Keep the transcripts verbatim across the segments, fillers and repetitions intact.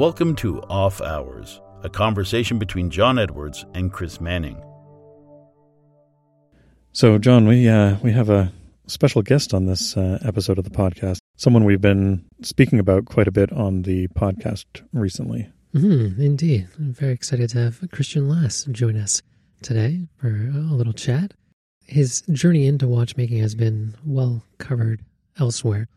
Welcome to Off Hours, a conversation between John Edwards and Chris Manning. So, John, we uh, we have a special guest on this uh, episode of the podcast, someone we've been speaking about quite a bit on the podcast recently. Mm-hmm, indeed. I'm very excited to have Christian Lass join us today for a little chat. His journey into watchmaking has been well covered elsewhere,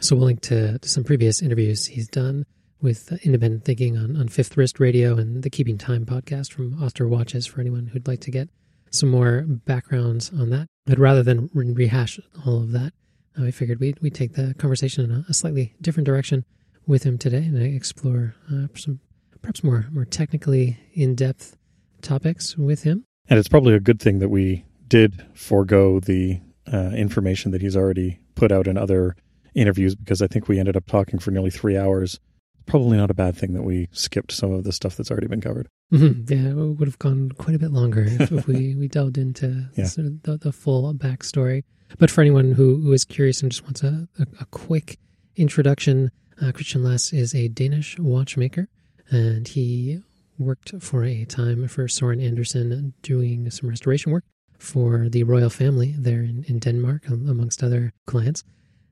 so we'll link to, to some previous interviews he's done with Independent Thinking on, on Fifth Wrist Radio and the Keeping Time podcast from Oster Watches for anyone who'd like to get some more backgrounds on that. But rather than re- rehash all of that, I figured we'd, we'd take the conversation in a, a slightly different direction with him today and explore uh, some perhaps more, more technically in-depth topics with him. And it's probably a good thing that we did forego the uh, information that he's already put out in other interviews, because I think we ended up talking for nearly three hours. Probably not a bad thing that we skipped some of the stuff that's already been covered. Mm-hmm. Yeah, it would have gone quite a bit longer if, if we, we delved into yeah. sort of the, the full backstory. But for anyone who, who is curious and just wants a, a, a quick introduction, uh, Christian Lass is a Danish watchmaker, and he worked for a time for Søren Andersen doing some restoration work for the royal family there in, in Denmark, amongst other clients.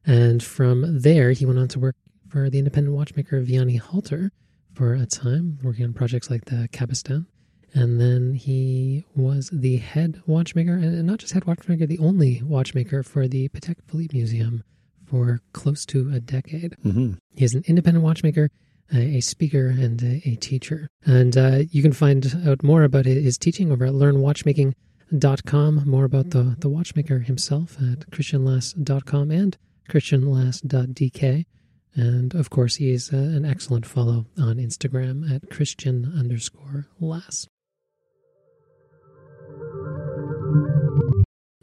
And from there, he went on to work for the independent watchmaker Vianney Halter for a time, working on projects like the Cabestan. And then he was the head watchmaker, and not just head watchmaker, the only watchmaker for the Patek Philippe Museum for close to a decade. Mm-hmm. He is an independent watchmaker, a speaker, and a teacher. And uh, you can find out more about his teaching over at learn watchmaking dot com, more about the, the watchmaker himself at christian lass dot com and christian lass dot d k. And, of course, he is uh, an excellent follow on Instagram at Christian underscore Lass.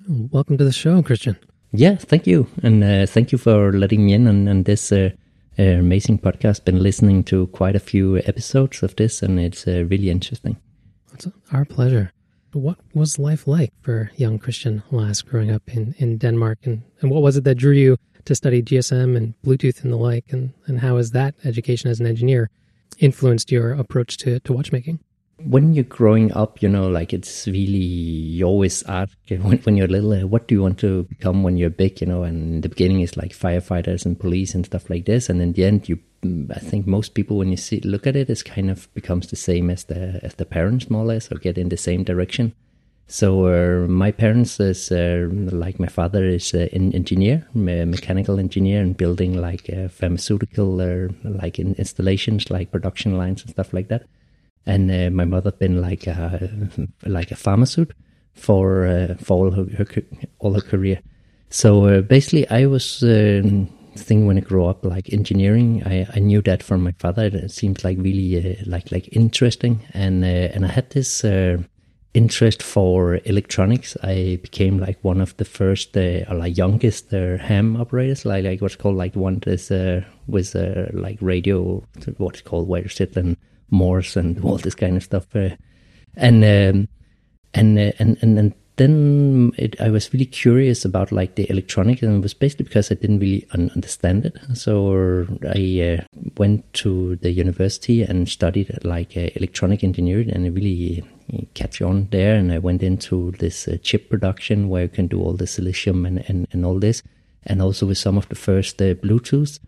Welcome to the show, Christian. Yeah, thank you. And uh, thank you for letting me in on, on this uh, uh, amazing podcast. Been listening to quite a few episodes of this, and it's uh, really interesting. It's our pleasure. What was life like for young Christian Lass growing up in, in Denmark? And, and what was it that drew you to study G S M and Bluetooth and the like, and, and how has that education as an engineer influenced your approach to, to watchmaking? When you're growing up, you know, like it's really, you always ask when, when you're little, uh, what do you want to become when you're big, you know, and in the beginning it's like firefighters and police and stuff like this, and in the end, you, I think most people, when you see look at it, it kind of becomes the same as the, as the parents, more or less, or get in the same direction. So uh, my parents is uh, like my father is an engineer, me- mechanical engineer, and building like uh, pharmaceutical uh, like in installations, like production lines and stuff like that. And uh, my mother been like a, like a pharmaceut for uh, for all her, her all her career. So uh, basically, I was uh, thinking when I grew up like engineering. I, I knew that from my father. It seemed like really uh, like like interesting, and uh, and I had this. Uh, interest for electronics. I became like one of the first uh, or like youngest uh, ham operators, like, like what's called like one is uh, with uh, like radio, what's called Weirschitz and Morse and all this kind of stuff. Uh, and, um, and, uh, and and and then it, I was really curious about like the electronics, and it was basically because I didn't really un- understand it. So I uh, went to the university and studied like uh, electronic engineering, and it really catch on there, and I went into this uh, chip production where you can do all the silicium and, and, and all this, and also with some of the first uh, Bluetooth,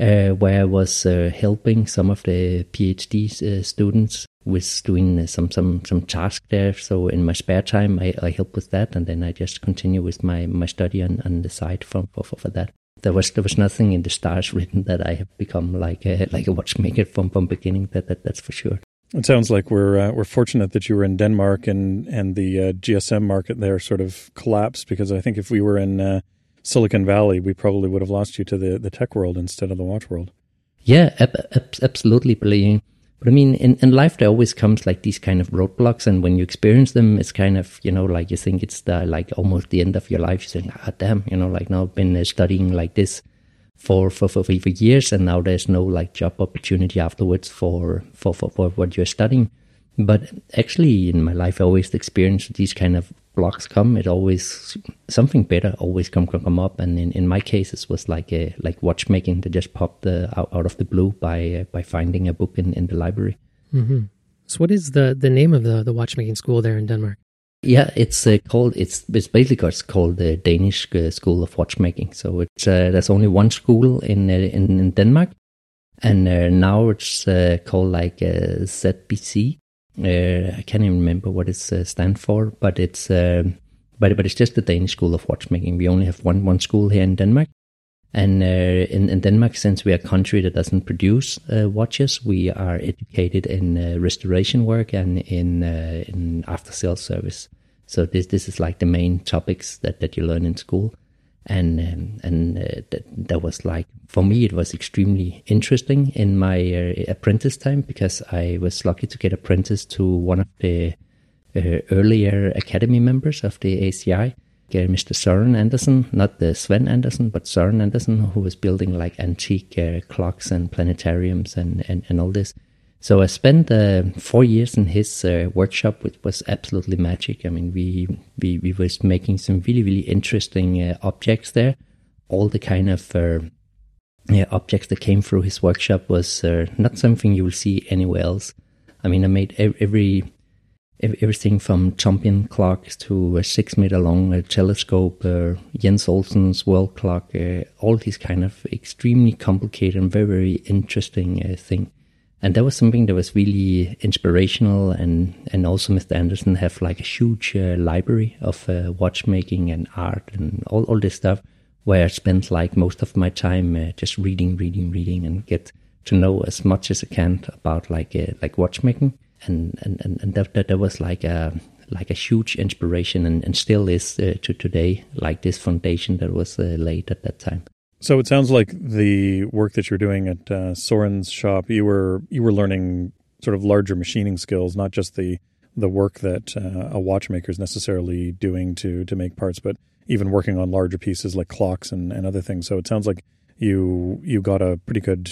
uh, where I was uh, helping some of the PhD uh, students with doing uh, some some some task there. So in my spare time, I, I help with that, and then I just continue with my, my study on, on the side for, for for that. There was there was nothing in the stars written that I have become like a, like a watchmaker from from beginning. That, that that's for sure. It sounds like we're uh, we're fortunate that you were in Denmark, and and the uh, G S M market there sort of collapsed, because I think if we were in uh, Silicon Valley, we probably would have lost you to the, the tech world instead of the watch world. Yeah, ab- ab- absolutely. But I mean, in, in life there always comes like these kind of roadblocks, and when you experience them, it's kind of, you know, like you think it's the, like almost the end of your life. You think, ah, damn, you know, like now I've been uh, studying like this For, for for for years, and now there's no like job opportunity afterwards for for, for, for what you're studying. But actually, in my life, I always experienced these kind of blogs come, it always something better always come come, come up. And in, in my case, it was like a, like watchmaking that just popped the, out, out of the blue by uh, by finding a book in, in the library. Mm-hmm. So, what is the, the name of the, the watchmaking school there in Denmark? Yeah, it's uh, called it's it's basically it's called the Danish uh, School of Watchmaking. So it's uh, there's only one school in uh, in, in Denmark, and uh, now it's uh, called like uh, Z B C. Uh, I can't even remember what it uh, stands for, but it's uh, but but it's just the Danish School of Watchmaking. We only have one one school here in Denmark, and uh, in, in Denmark, since we are a country that doesn't produce uh, watches, we are educated in uh, restoration work and in uh, in after sales service. So this this is like the main topics that, that you learn in school, and um, and uh, that that was like for me it was extremely interesting in my uh, apprentice time, because I was lucky to get apprenticed to one of the uh, earlier academy members of the A C I, uh, Mister Søren Andersen, not the Sven Andersen, but Søren Andersen, who was building like antique uh, clocks and planetariums and, and, and all this. So I spent uh, four years in his uh, workshop, which was absolutely magic. I mean, we we we was making some really really interesting uh, objects there. All the kind of uh, uh, objects that came through his workshop was uh, not something you will see anywhere else. I mean, I made every everything from champion clocks to a six meter long uh, telescope, uh, Jens Olsen's world clock, uh, all these kind of extremely complicated and very very interesting uh, thing. And that was something that was really inspirational, and, and also Mister Andersen have like a huge uh, library of uh, watchmaking and art and all, all this stuff, where I spent like most of my time uh, just reading, reading, reading, and get to know as much as I can about like uh, like watchmaking, and and, and, and that, that that was like a like a huge inspiration, and, and still is uh, to today, like this foundation that was uh, laid at that time. So it sounds like the work that you're doing at uh, Soren's shop, you were you were learning sort of larger machining skills, not just the the work that uh, a watchmaker is necessarily doing to to make parts, but even working on larger pieces like clocks and, and other things. So it sounds like you you got a pretty good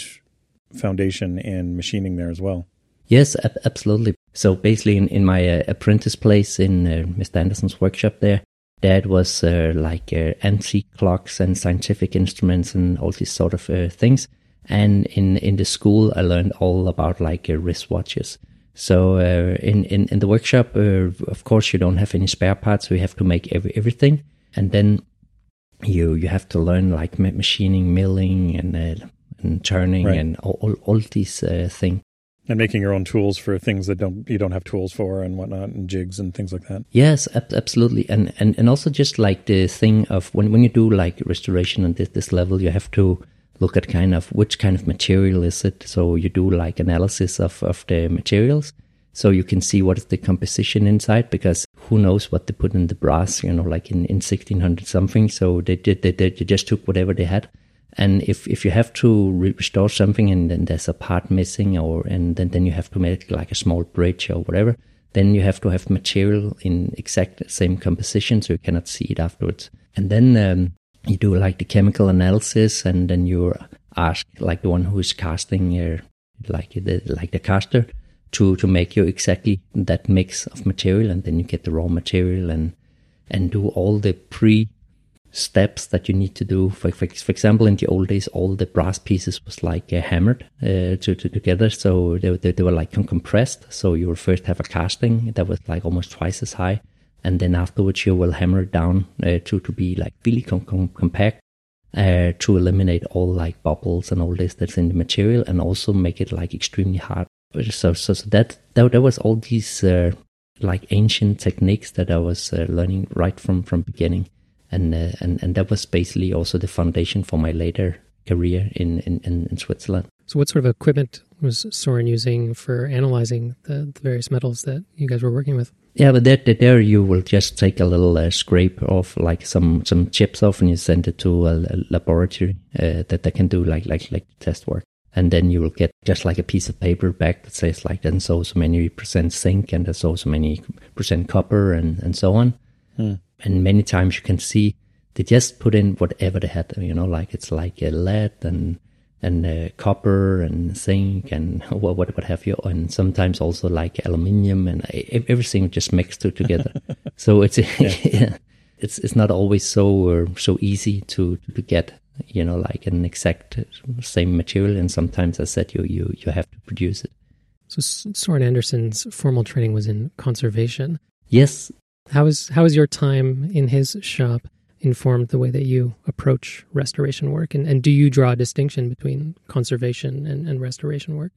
foundation in machining there as well. Yes, ab- absolutely. So basically, in, in my uh, apprentice place in uh, Mister Andersen's workshop there, that was uh, like uh, antique clocks and scientific instruments and all these sort of uh, things. And in, in the school, I learned all about like uh, wristwatches. So uh, in, in, in the workshop, uh, of course, you don't have any spare parts. So you have to make every, everything. And then you you have to learn like machining, milling, and uh, and turning, right, and all, all, all these uh, things. And making your own tools for things that don't you don't have tools for and whatnot, and jigs and things like that. Yes, ab- absolutely. And, and and also just like the thing of when, when you do like restoration on this, this level, you have to look at kind of which kind of material is it. So you do like analysis of, of the materials, so you can see what is the composition inside, because who knows what they put in the brass, you know, like in, in sixteen hundred something. So they did they, they just took whatever they had. And if, if you have to restore something and then there's a part missing, or and then, then you have to make like a small bridge or whatever, then you have to have material in exact same composition, so you cannot see it afterwards. And then um, you do like the chemical analysis, and then you ask like the one who is casting, your, like the like the caster, to, to make you exactly that mix of material, and then you get the raw material and and do all the pre steps that you need to do. For, for, for example, in the old days, all the brass pieces was like uh, hammered uh, to, to together, so they, they, they were like compressed. So you will first have a casting that was like almost twice as high, and then afterwards you will hammer it down uh, to to be like really com- com- compact uh, to eliminate all like bubbles and all this that's in the material, and also make it like extremely hard. So so, so that, that that was all these uh, like ancient techniques that I was uh, learning right from from beginning. And, uh, and and that was basically also the foundation for my later career in, in, in Switzerland. So what sort of equipment was Søren using for analyzing the, the various metals that you guys were working with? Yeah, but there, there you will just take a little uh, scrape of like some, some chips off, and you send it to a, a laboratory uh, that they can do like, like, like test work. And then you will get just like a piece of paper back that says like, and so so many percent zinc, and there's so so many percent copper, and, and so on. Hmm. And many times you can see they just put in whatever they had, you know, like it's like a lead and and uh, copper and zinc and what, what what have you, and sometimes also like aluminium and everything just mixed together. So it's yeah. it's it's not always so uh, so easy to, to get, you know, like an exact same material. And sometimes, as I said, you, you, you have to produce it. So Søren Andersen's formal training was in conservation. Yes. How is how is your time in his shop informed the way that you approach restoration work? And, and do you draw a distinction between conservation and, and restoration work?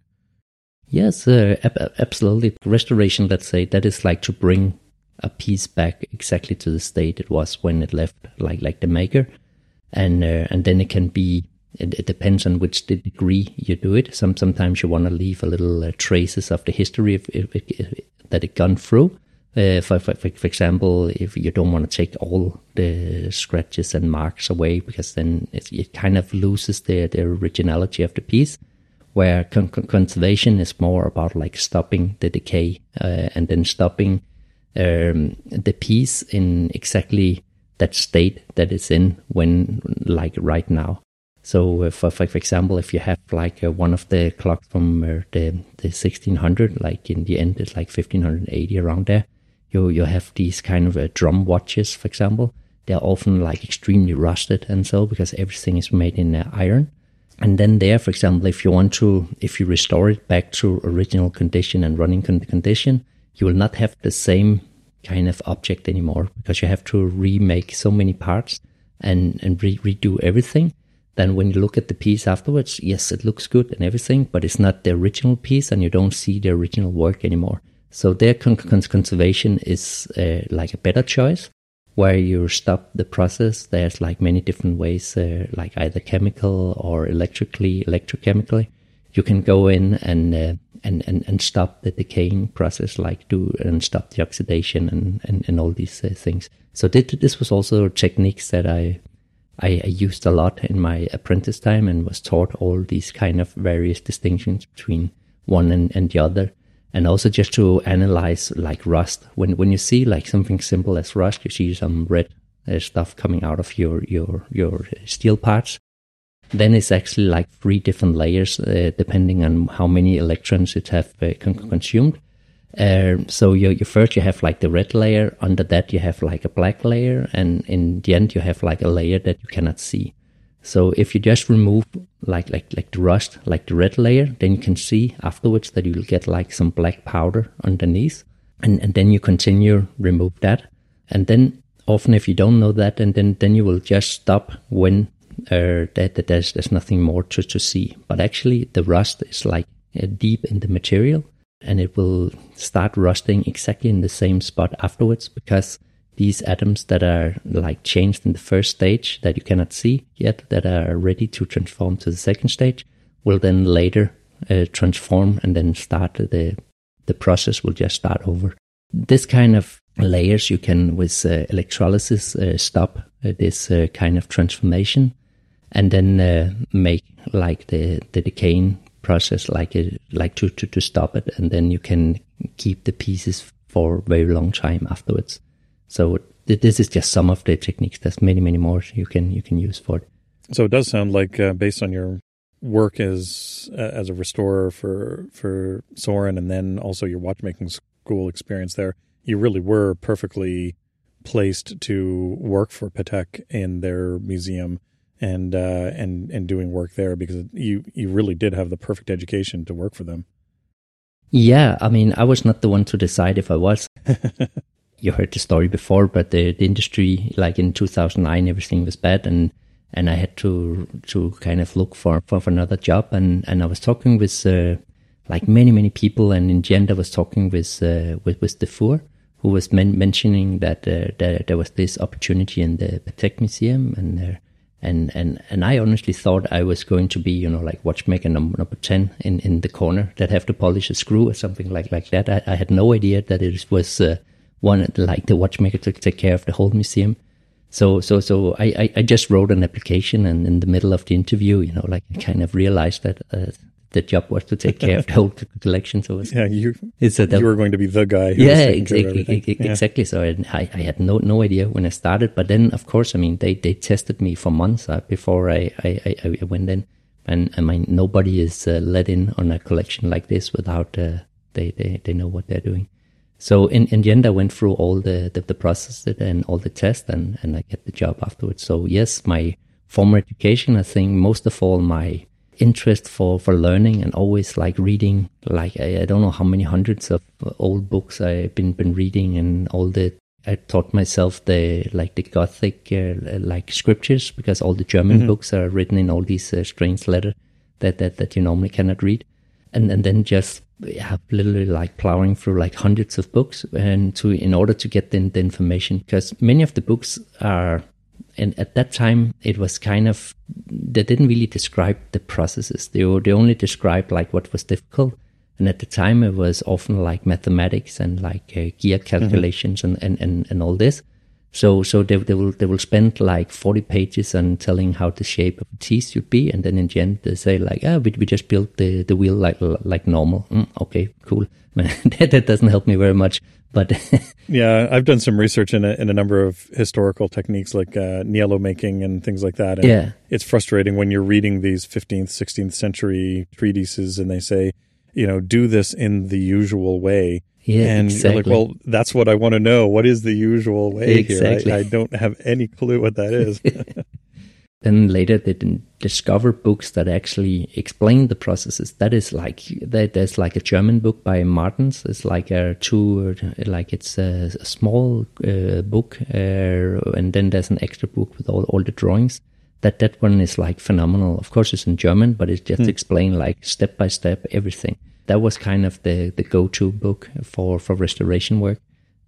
Yes, uh, ab- absolutely. Restoration, let's say, that is like to bring a piece back exactly to the state it was when it left, like like the maker. And uh, and then it can be, it, it depends on which degree you do it. Some Sometimes you want to leave a little uh, traces of the history of, of, of, of, that it gone through. Uh, for, for, for example, if you don't want to take all the scratches and marks away, because then it, it kind of loses the, the originality of the piece, where con- con- conservation is more about like stopping the decay uh, and then stopping um, the piece in exactly that state that it's in when, like right now. So uh, for, for for example, if you have like uh, one of the clocks from uh, the, the sixteen hundred, like in the end it's like fifteen eighty around there, You you have these kind of uh, drum watches, for example. They're often like extremely rusted and so, because everything is made in uh, iron. And then there, for example, if you want to, if you restore it back to original condition and running con- condition, you will not have the same kind of object anymore, because you have to remake so many parts and, and re- redo everything. Then when you look at the piece afterwards, yes, it looks good and everything, but it's not the original piece and you don't see the original work anymore. So their con- con- conservation is uh, like a better choice, where you stop the process. There's like many different ways, uh, like either chemical or electrically, electrochemically. You can go in and uh, and, and and stop the decaying process, like do and stop the oxidation and, and, and all these uh, things. So th- this was also techniques that I, I I used a lot in my apprentice time, and was taught all these kind of various distinctions between one and, and the other. And also just to analyze like rust. When when you see like something simple as rust, you see some red uh, stuff coming out of your, your, your steel parts. Then it's actually like three different layers uh, depending on how many electrons it have uh, con- consumed. Uh, so you, you first you have like the red layer, under that you have like a black layer, and in the end you have like a layer that you cannot see. So if you just remove like like like the rust, like the red layer, then you can see afterwards that you'll get like some black powder underneath, and, and then you continue remove that. And then often if you don't know that, and then, then you will just stop when uh, that, that there's there's nothing more to, to see. But actually the rust is like uh, deep in the material, and it will start rusting exactly in the same spot afterwards, because these atoms that are like changed in the first stage that you cannot see yet, that are ready to transform to the second stage, will then later uh, transform and then start the the process will just start over. This kind of layers you can with uh, electrolysis uh, stop uh, this uh, kind of transformation, and then uh, make like the, the decaying process like a, like to, to, to stop it, and then you can keep the pieces for a very long time afterwards. So this is just some of the techniques. There's many, many more you can you can use for it. So it does sound like, uh, based on your work as uh, as a restorer for for Søren, and then also your watchmaking school experience there, you really were perfectly placed to work for Patek in their museum and uh, and and doing work there, because you you really did have the perfect education to work for them. Yeah, I mean, I was not the one to decide if I was. You heard the story before, but the, the industry, like in two thousand nine, everything was bad, and, and I had to to kind of look for, for, for another job. And, and I was talking with uh, like many, many people, and in Gent I was talking with uh, with, with Dufour, who was men- mentioning that, uh, that there was this opportunity in the Patek Museum, and, uh, and and and I honestly thought I was going to be, you know, like watchmaker number, number ten in, in the corner that have to polish a screw or something like, like that. I, I had no idea that it was... Uh, One like the watchmaker to take care of the whole museum, so so so I, I, I just wrote an application, and in the middle of the interview, you know, like I kind of realized that uh, the job was to take care of the whole collection. So it was, yeah, you it's a, that, you were going to be the guy. Who yeah, was exactly, ex- yeah, exactly. So I I had no no idea when I started, but then of course, I mean, they, they tested me for months before I I, I, I went in. And I mean, nobody is uh, let in on a collection like this without uh, they, they, they know what they're doing. So in, in the end, I went through all the, the, the process and all the tests, and, and I get the job afterwards. So yes, my formal education, I think most of all my interest for, for learning and always like reading, like I, I don't know how many hundreds of old books I've been, been reading, and all the, I taught myself the, like the Gothic, uh, like scriptures, because all the German mm-hmm. books are written in all these uh, strange letters that, that, that you normally cannot read. And, and then just yeah, literally like plowing through like hundreds of books and to in order to get the, the information, because many of the books are, and at that time it was kind of, they didn't really describe the processes. They were, they only described like what was difficult. And at the time it was often like mathematics and like uh, gear calculations mm-hmm. and, and, and, and all this. So, so they, they will, they will spend like forty pages on telling how the shape of a T should be. And then in the end, they say like, ah, oh, we, we just built the, the wheel like, like normal. Mm, okay, cool. that, that doesn't help me very much, but. yeah. I've done some research in a, in a number of historical techniques like, uh, niello making and things like that. And yeah. It's frustrating when you're reading these fifteenth, sixteenth century treatises and they say, you know, do this in the usual way. Yeah, and exactly. You're like, well, that's what I want to know. What is the usual way exactly. here? I, I don't have any clue what that is. Then later they discovered books that actually explain the processes. That is like, there's like a German book by Martens. It's like a two, like it's a small uh, book. Uh, and then there's an extra book with all, all the drawings. That that one is like phenomenal. Of course, it's in German, but it just mm. explains like step by step everything. That was kind of the, the go-to book for, for restoration work,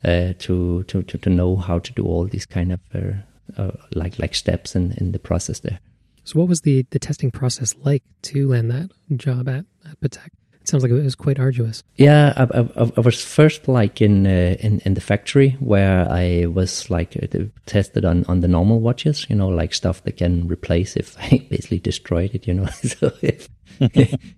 uh, to, to, to, to know how to do all these kind of uh, uh, like like steps in, in the process there. So what was the, the testing process like to land that job at, at Patek? It sounds like it was quite arduous. Yeah, I, I, I was first like in, uh, in in the factory where I was like tested on, on the normal watches, you know, like stuff that can replace if I basically destroyed it, you know. So if,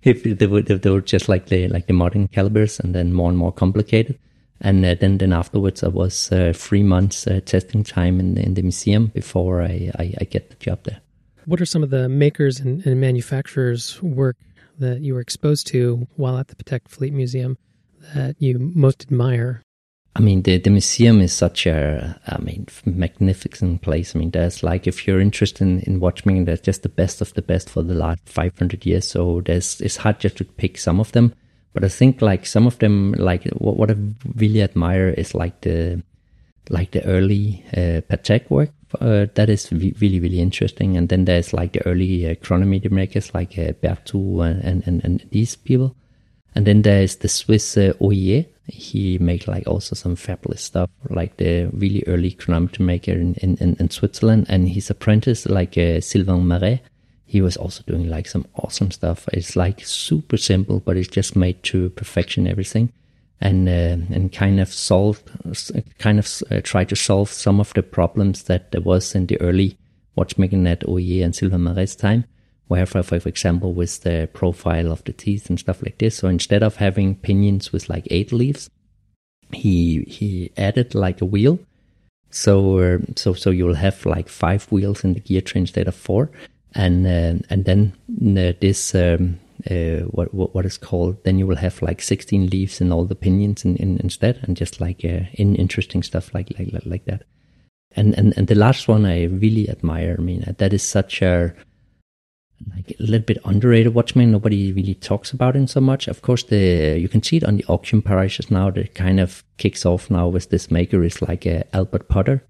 if they would, if they were just like the like the modern calibers, and then more and more complicated. And uh, then then afterwards, I was uh, three months uh, testing time in in the museum before I, I, I get the job there. What are some of the makers and, and manufacturers' work that you were exposed to while at the Patek Philippe Museum that you most admire? I mean, the, the museum is such a, I mean, magnificent place. I mean, there's like, if you're interested in, in watchmaking, there's just the best of the best for the last five hundred years. So there's, it's hard just to pick some of them. But I think like some of them, like what, what I really admire is like the, like the early uh, Patek work. Uh, that is really, really interesting. And then there's like the early uh, chronometer makers like uh, Berthoud and, and, and these people. And then there's the Swiss uh, Oyer. He made like also some fabulous stuff, like the really early chronometer maker in, in, in Switzerland. And his apprentice, like uh, Sylvain Marais, he was also doing like some awesome stuff. It's like super simple, but it's just made to perfection everything. And uh, and kind of solved, kind of uh, tried to solve some of the problems that there was in the early watchmaking at Oyer and Sylvain Marais' time, where, for, for example, with the profile of the teeth and stuff like this. So instead of having pinions with like eight leaves, he he added like a wheel. So uh, so so you'll have like five wheels in the gear train instead of four, and uh, and then uh, this. Um, Uh, what, what what is called, then you will have like sixteen leaves and all the pinions in, in, instead, and just like uh, in interesting stuff like like like that. And, and and the last one I really admire. I mean, that is such a like a little bit underrated watchman. Nobody really talks about him so much. Of course, the you can see it on the auction parishes now. That kind of kicks off now with this maker is like uh, Albert Potter,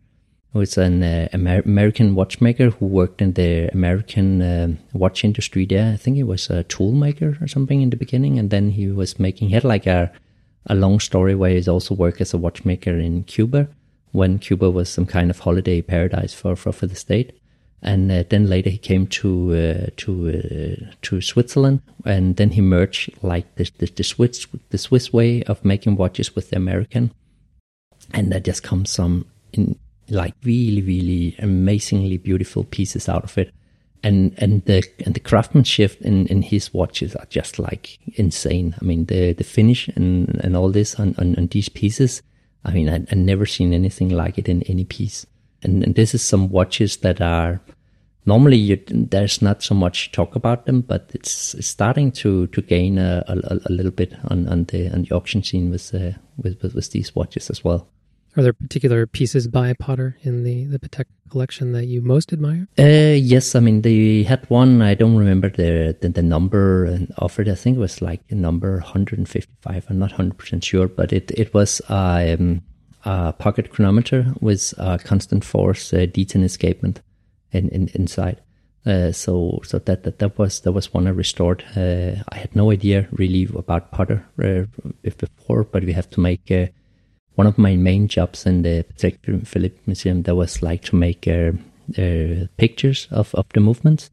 who is an uh, Amer- American watchmaker who worked in the American um, watch industry there. I think he was a tool maker or something in the beginning. And then he was making, he had like a, a long story where he's also worked as a watchmaker in Cuba, when Cuba was some kind of holiday paradise for, for, for the state. And uh, then later he came to uh, to uh, to Switzerland, and then he merged like the, the, the, Swiss, the Swiss way of making watches with the American. And that just comes some... in. Like really, really amazingly beautiful pieces out of it, and and the and the craftsmanship in, in his watches are just like insane. I mean, the the finish and, and all this on, on, on these pieces. I mean, I, I've never seen anything like it in any piece. And, and this is some watches that are normally you, there's not so much talk about them, but it's, it's starting to to gain a, a, a little bit on, on the on the auction scene with, uh, with with with these watches as well. Are there particular pieces by Potter in the, the Patek collection that you most admire? Uh, yes, I mean, they had one, I don't remember the the, the number offered, I think it was like number one hundred fifty-five, I'm not one hundred percent sure, but it, it was a, um, a pocket chronometer with a constant force uh, detent escapement in, in, inside. Uh, so so that, that that was that was one I restored. Uh, I had no idea really about Potter uh, before, but we have to make... Uh, One of my main jobs in the Patek Philippe Museum, that was like to make uh, uh, pictures of, of the movements.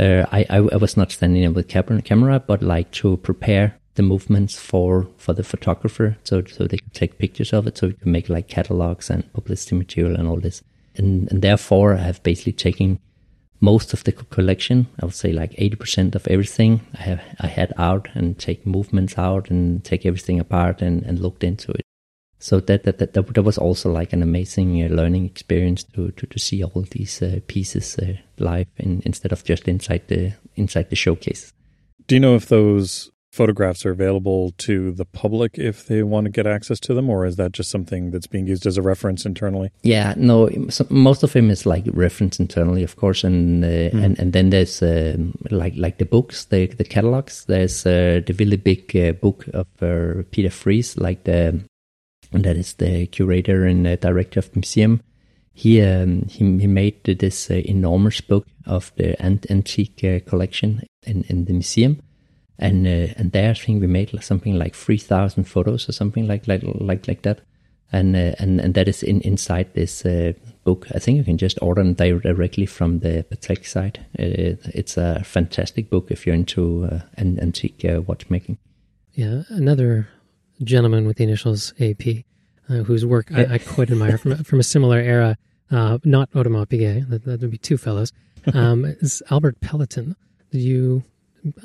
Uh, I, I I was not standing there with camera, but like to prepare the movements for, for the photographer, so so they could take pictures of it, so we could make like catalogs and publicity material and all this. And, and therefore, I have basically taken most of the collection. I would say like eighty percent of everything I have I had out and take movements out and take everything apart and, and looked into it. So that that, that that was also like an amazing uh, learning experience to, to, to see all these uh, pieces uh, live in, instead of just inside the inside the showcase. Do you know if those photographs are available to the public if they want to get access to them, or is that just something that's being used as a reference internally? Yeah, no, so most of them is like reference internally, of course, and uh, mm. and, and then there's um, like like the books, the the catalogs. There's uh, the really big uh, book of uh, Peter Fries, like the. And that is the curator and uh, director of the museum. He um, he, he made this uh, enormous book of the ant- antique uh, collection in, in the museum, and uh, and there I think we made something like three thousand photos or something like like like, like that, and uh, and and that is in, inside this uh, book. I think you can just order them directly from the Patek site. Uh, it's a fantastic book if you're into uh, an antique uh, watchmaking. Yeah, another. Gentleman with the initials A P, uh, whose work I, I quite admire from from a similar era, uh, not Audemars Piguet, that, that would be two fellows, um, is Albert Pellaton. Did you,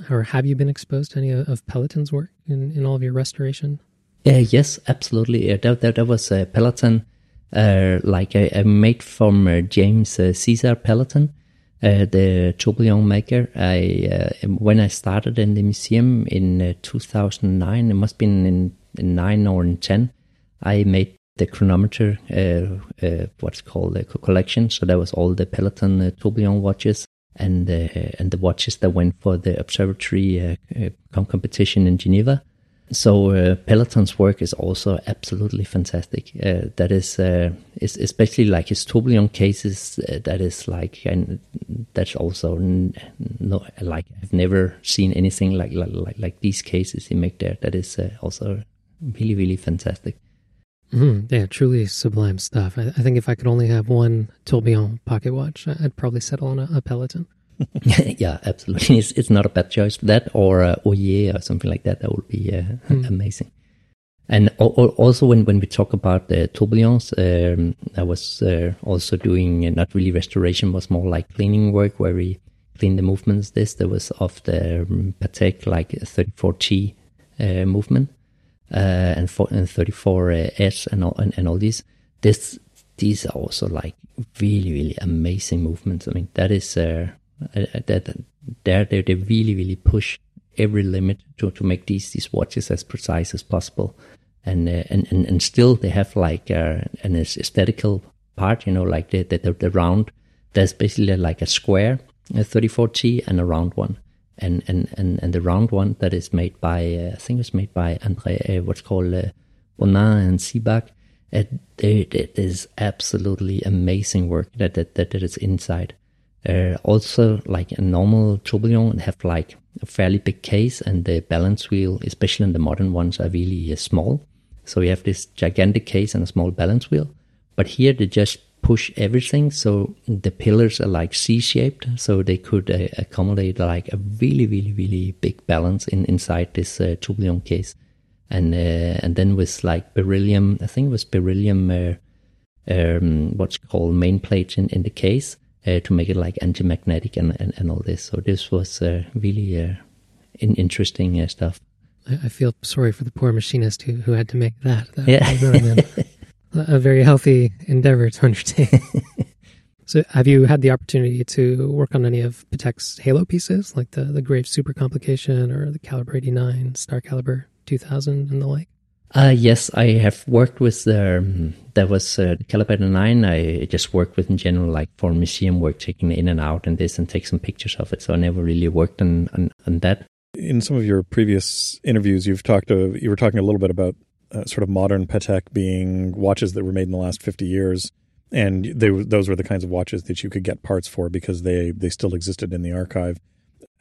or have you been exposed to any of Pellaton's work in, in all of your restoration? Uh, yes, absolutely. Uh, that, that, that was uh, Pellaton, uh, like I, I made from uh, James uh, César Pellaton. Uh, the tourbillon maker. I uh, when I started in the museum in uh, two thousand nine, it must have been in, in nine or in ten, I made the chronometer, uh, uh, what's called a collection. So that was all the Peloton uh, tourbillon watches and uh, and the watches that went for the observatory uh, uh, competition in Geneva. So uh, Peloton's work is also absolutely fantastic. Uh, that is, uh, is especially like his tourbillon cases. Uh, that is like, and that's also n- no, like I've never seen anything like like like these cases he make there. That is uh, also really really fantastic. Mm-hmm. Yeah, truly sublime stuff. I, I think if I could only have one tourbillon pocket watch, I'd probably settle on a, a Peloton. Yeah, absolutely. It's, it's not a bad choice for that, or uh, Oyer or something like that. That would be uh, mm. amazing. And o- o- also when, when we talk about the uh, tourbillons, um, I was uh, also doing uh, not really restoration, was more like cleaning work where we clean the movements. This there was of the um, Patek like thirty-four T uh, movement uh, and, for, and thirty-four S uh, and all and, and all these. This these are also like really really amazing movements. I mean that is. Uh, That there they really really push every limit to, to make these these watches as precise as possible, and uh, and, and and still they have like uh, an aesthetical part, you know, like the the, the round. There's basically like a square a thirty-four T and a round one, and and, and, and the round one that is made by uh, I think it's made by André uh, what's called uh, Bonin and Sibak. It, it, it is absolutely amazing work that that that, that is inside. Uh, also, like a normal tourbillon, have like a fairly big case, and the balance wheel, especially in the modern ones, are really uh, small. So you have this gigantic case and a small balance wheel. But here they just push everything, so the pillars are like C-shaped, so they could uh, accommodate like a really, really, really big balance in inside this uh, tourbillon case. And uh, and then with like beryllium, I think it was beryllium, uh, um, what's called main plate in, in the case. Uh, to make it like anti-magnetic and, and, and all this. So this was uh, really uh, in, interesting uh, stuff. I, I feel sorry for the poor machinist who, who had to make that. That yeah. was a very healthy endeavor to undertake. So have you had the opportunity to work on any of Patek's Halo pieces, like the, the Graves Super Complication or the Calibre eighty-nine, Star Calibre two thousand and the like? Uh, yes, I have worked with, the, um, there was uh, Calibre eighty-nine, I just worked with in general, like for museum work, taking in and out and this and take some pictures of it. So I never really worked on, on, on that. In some of your previous interviews, you've talked of, you were talking a little bit about uh, sort of modern Patek being watches that were made in the last fifty years. And they, those were the kinds of watches that you could get parts for because they, they still existed in the archive.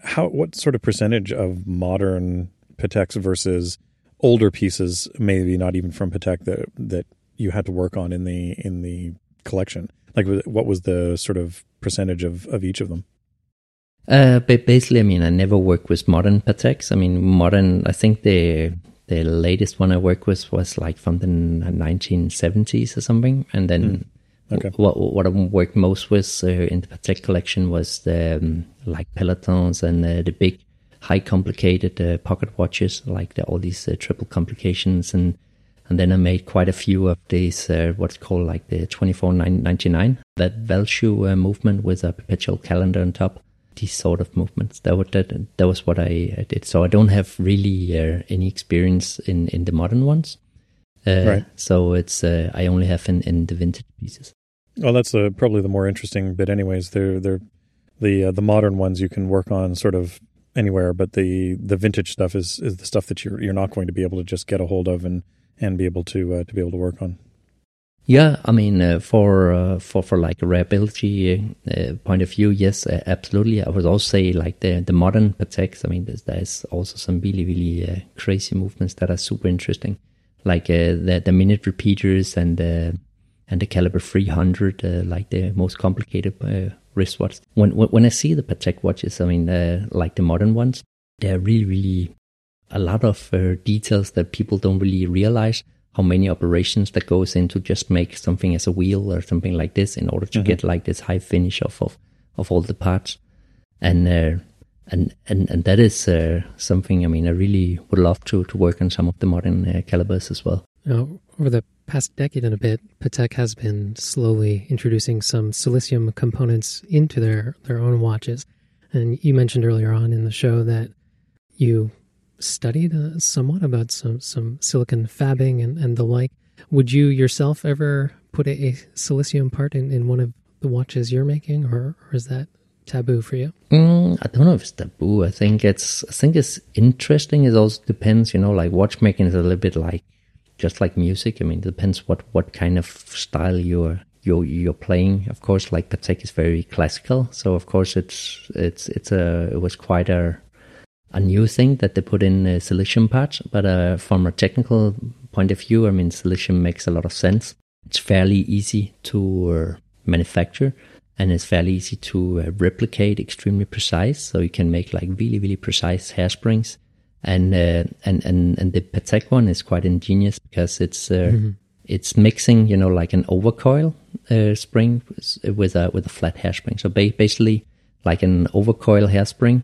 How, what sort of percentage of modern Pateks versus older pieces, maybe not even from Patek, that that you had to work on in the in the collection? Like, what was the sort of percentage of, of each of them? Uh, but basically, I mean, I never worked with modern Pateks. I mean, modern, I think they... The latest one I worked with was like from the nineteen seventies or something. And then mm. okay. what, what I worked most with uh, in the Patek collection was the um, like Pelotons and uh, the big high complicated uh, pocket watches, like the, all these uh, triple complications. And and then I made quite a few of these, uh, what's called like the twenty-four ninety-nine, that Valjoux uh, movement with a perpetual calendar on top. These sort of movements. That was, that, that was what I, I did. So I don't have really uh, any experience in, in the modern ones. Uh, right. So it's uh, I only have in, in the vintage pieces. Well, that's uh, probably the more interesting bit anyways. They're, they're, the uh, the modern ones you can work on sort of anywhere, but the, the vintage stuff is, is the stuff that you're, you're not going to be able to just get a hold of and, and be able to uh, to be able to work on. Yeah, I mean, uh, for, uh, for for like a reliability uh, point of view, yes, uh, absolutely. I would also say like the, the modern Pateks, I mean, there's, there's also some really, really uh, crazy movements that are super interesting, like uh, the, the minute repeaters and uh, and the Calibre three hundred, uh, like the most complicated uh, wristwatch. When, when I see the Patek watches, I mean, uh, like the modern ones, they're really, really a lot of uh, details that people don't really realize. How many operations that goes into just make something as a wheel or something like this in order to mm-hmm. get like this high finish of of, of all the parts, and uh, and and and that is uh, something. I mean, I really would love to to work on some of the modern uh, calibers as well. Now, over the past decade and a bit, Patek has been slowly introducing some silicium components into their their own watches, and you mentioned earlier on in the show that you studied uh, somewhat about some, some silicon fabbing and, and the like. Would you yourself ever put a, a silicium part in, in one of the watches you're making, or, or is that taboo for you? Mm, I don't know if it's taboo. I think it's I think it's interesting. It also depends, you know, like watchmaking is a little bit like just like music. I mean, it depends what, what kind of style you're you're you're playing. Of course, like Patek is very classical, so of course it's it's it's a it was quite a a new thing that they put in uh, silicium parts, but uh, from a technical point of view, I mean, silicium makes a lot of sense. It's fairly easy to uh, manufacture, and it's fairly easy to uh, replicate, extremely precise, so you can make like really, really precise hairsprings. And uh, and, and, and the Patek one is quite ingenious because it's uh, mm-hmm. it's mixing, you know, like an overcoil uh, spring with a, with a flat hairspring. So ba- basically like an overcoil hairspring,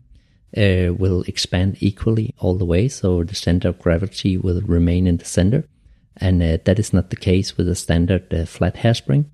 Uh, will expand equally all the way, so the center of gravity will remain in the center, and uh, that is not the case with a standard uh, flat hairspring.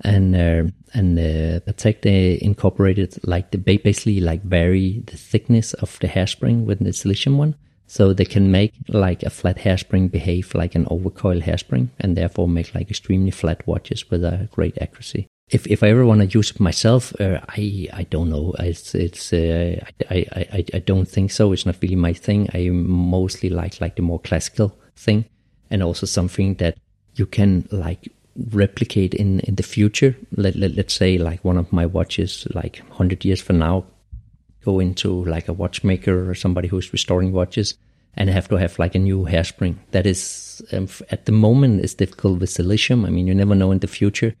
And uh, and uh, Patek, they incorporated like the basically like vary the thickness of the hairspring with the silicium one, so they can make like a flat hairspring behave like an overcoil hairspring, and therefore make like extremely flat watches with a great accuracy. If if I ever want to use it myself, uh, I I don't know. It's it's uh, I, I I don't think so. It's not really my thing. I mostly like like the more classical thing, and also something that you can like replicate in, in the future. Let, let let's say like one of my watches, like one hundred years from now, go into like a watchmaker or somebody who's restoring watches, and have to have like a new hairspring. That is um, at the moment is difficult with silicium. I mean, you never know in the future.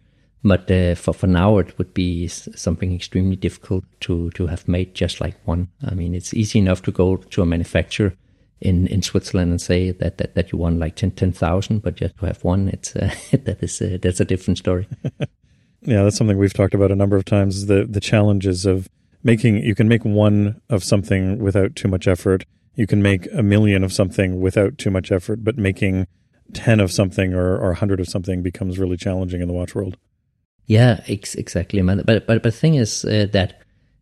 But uh, for, for now, it would be something extremely difficult to, to have made just like one. I mean, it's easy enough to go to a manufacturer in, in Switzerland and say that, that, that you want like ten thousand, but just to have one, it's uh, that is a, that's a different story. Yeah, that's something we've talked about a number of times, the, the challenges of making, you can make one of something without too much effort. You can make a million of something without too much effort, but making ten of something or, or one hundred of something becomes really challenging in the watch world. Yeah, ex- exactly. But, but but the thing is uh, that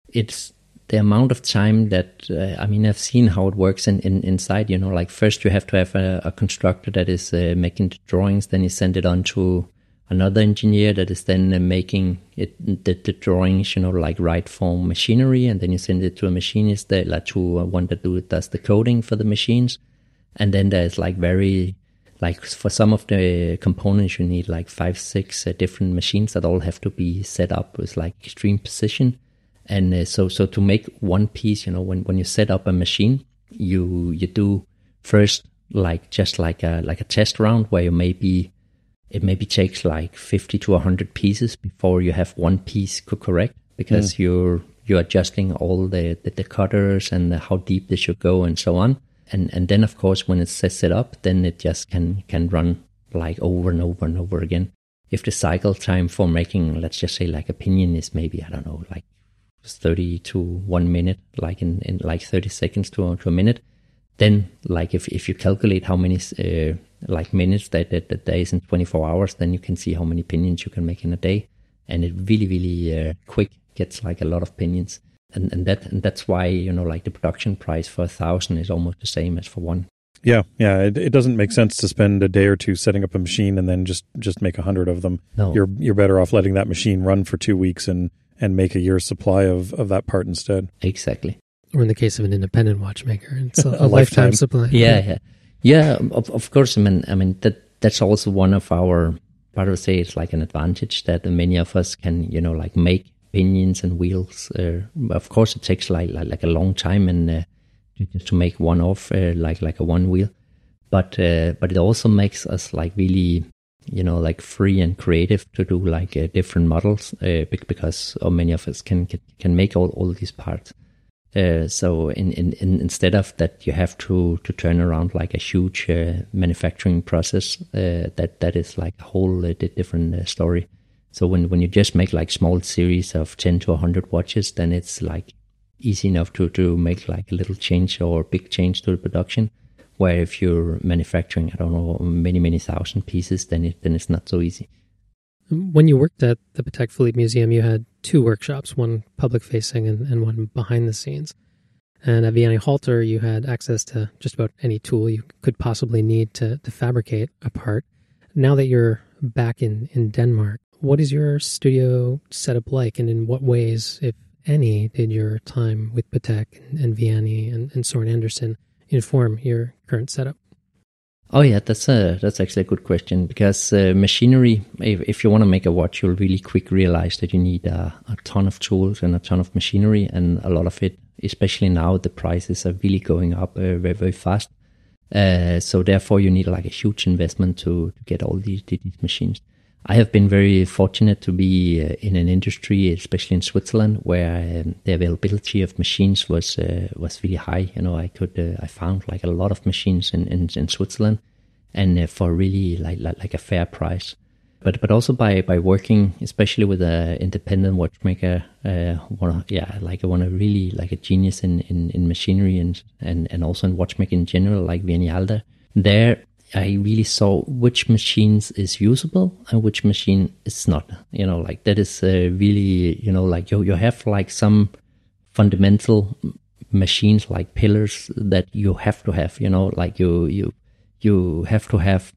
it's the amount of time that, uh, I mean, I've seen how it works in, in inside, you know, like first you have to have a, a constructor that is uh, making the drawings, then you send it on to another engineer that is then uh, making it the, the drawings, you know, like right form machinery, and then you send it to a machinist, that, like to uh, one that do, does the coding for the machines. And then there's like very... Like for some of the components, you need like five, six uh, different machines that all have to be set up with like extreme precision. And uh, so so to make one piece, you know, when, when you set up a machine, you you do first like just like a like a test round where you maybe it maybe takes like fifty to a hundred pieces before you have one piece correct, because mm. you're you're adjusting all the, the, the cutters and the, how deep they should go and so on. And and then, of course, when it sets it up, then it just can, can run like over and over and over again. If the cycle time for making, let's just say like a pinion is maybe, I don't know, like thirty to one minute, like in, in like thirty seconds to, to a minute, then like if, if you calculate how many uh, like minutes that, that, that there is in twenty-four hours, then you can see how many pinions you can make in a day. And it really, really uh, quick gets like a lot of pinions. And and that and that's why, you know, like the production price for a thousand is almost the same as for one. Yeah, yeah. It, it doesn't make sense to spend a day or two setting up a machine and then just, just make a hundred of them. No. You're you're better off letting that machine run for two weeks and, and make a year's supply of, of that part instead. Exactly. Or in the case of an independent watchmaker, it's a, a, a lifetime. lifetime supply. Yeah, yeah, yeah. Of of course. I mean, I mean that that's also one of our. I would say it's like an advantage that many of us can, you know, like make pinions and wheels. Uh, of course, it takes like like, like a long time, and uh, just to make one off, uh, like like a one wheel. But uh, but it also makes us like really, you know, like free and creative to do like uh, different models uh, because oh, many of us can can, can make all, all these parts. Uh, so in, in, in instead of that, you have to, to turn around like a huge uh, manufacturing process. Uh, that that is like a whole uh, different uh, story. So when, when you just make like small series of ten to one hundred watches, then it's like easy enough to, to make like a little change or big change to the production. Where if you're manufacturing, I don't know, many, many thousand pieces, then it then it's not so easy. When you worked at the Patek Philippe Museum, you had two workshops, one public-facing and, and one behind the scenes. And at Vianney Halter, you had access to just about any tool you could possibly need to, to fabricate a part. Now that you're back in, in Denmark, what is your studio setup like, and in what ways, if any, did your time with Patek and, and Vianney and, and Søren Andersen inform your current setup? Oh yeah, that's a that's actually a good question, because uh, machinery. If, if you want to make a watch, you'll really quick realize that you need a, a ton of tools and a ton of machinery, and a lot of it, especially now, the prices are really going up uh, very very fast. Uh, so therefore, you need like a huge investment to, to get all these these machines. I have been very fortunate to be in an industry, especially in Switzerland, where um, the availability of machines was uh, was really high. You know, I could uh, I found like a lot of machines in, in, in Switzerland, and uh, for really like, like like a fair price. But but also by, by working, especially with an independent watchmaker, uh, wanna, yeah, like I want to really like a genius in, in, in machinery and, and and also in watchmaking in general, like Vianney Halter. There, I really saw which machines is usable and which machine is not. You know, like that is uh, really, you know, like you, you have like some fundamental machines, like pillars that you have to have, you know, like you, you, you have to have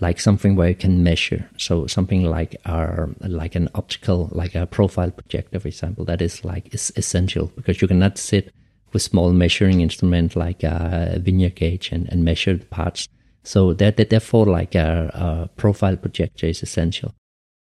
like something where you can measure. So something like our, like an optical, like a profile projector, for example, that is like is essential, because you cannot sit with small measuring instrument like a vernier gauge and, and measure the parts. So that, that therefore, like a, a profile projector is essential.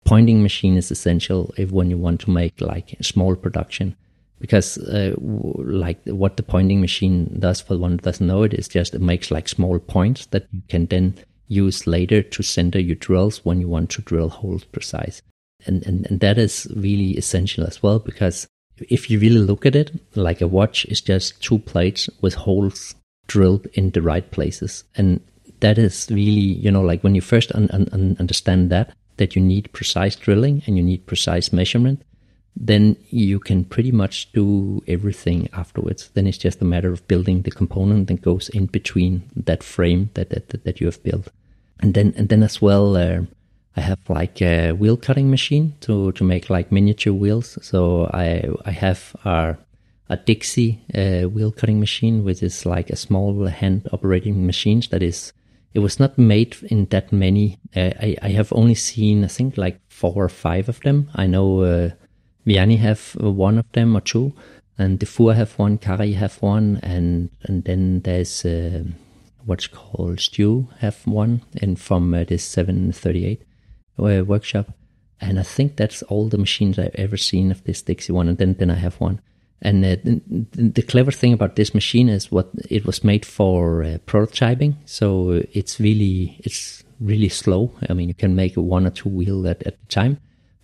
Pointing machine is essential if when you want to make like small production, because uh, w- like what the pointing machine does, for one who doesn't know it, is just it makes like small points that you can then use later to center your drills when you want to drill holes precise. And, and, and that is really essential as well, because if you really look at it, like a watch is just two plates with holes drilled in the right places. And that is really, you know, like when you first un- un- understand that, that you need precise drilling and you need precise measurement, then you can pretty much do everything afterwards. Then it's just a matter of building the component that goes in between that frame that that, that you have built. And then and then as well, uh, I have like a wheel cutting machine to, to make like miniature wheels. So I I have our, a Dixie uh, wheel cutting machine, which is like a small hand operating machine that is, it was not made in that many. Uh, I, I have only seen, I think like four or five of them. I know uh, Vianney have one of them or two, and Dufour have one, Kari have one, and, and then there's uh, what's called Stu have one, and from uh, this seven thirty-eight. Workshop, and I think that's all the machines I've ever seen of this Dixie one, and then, then I have one. And uh, the, the clever thing about this machine is what it was made for uh, prototyping, so it's really it's really slow. I mean, you can make one or two wheel at, at the time,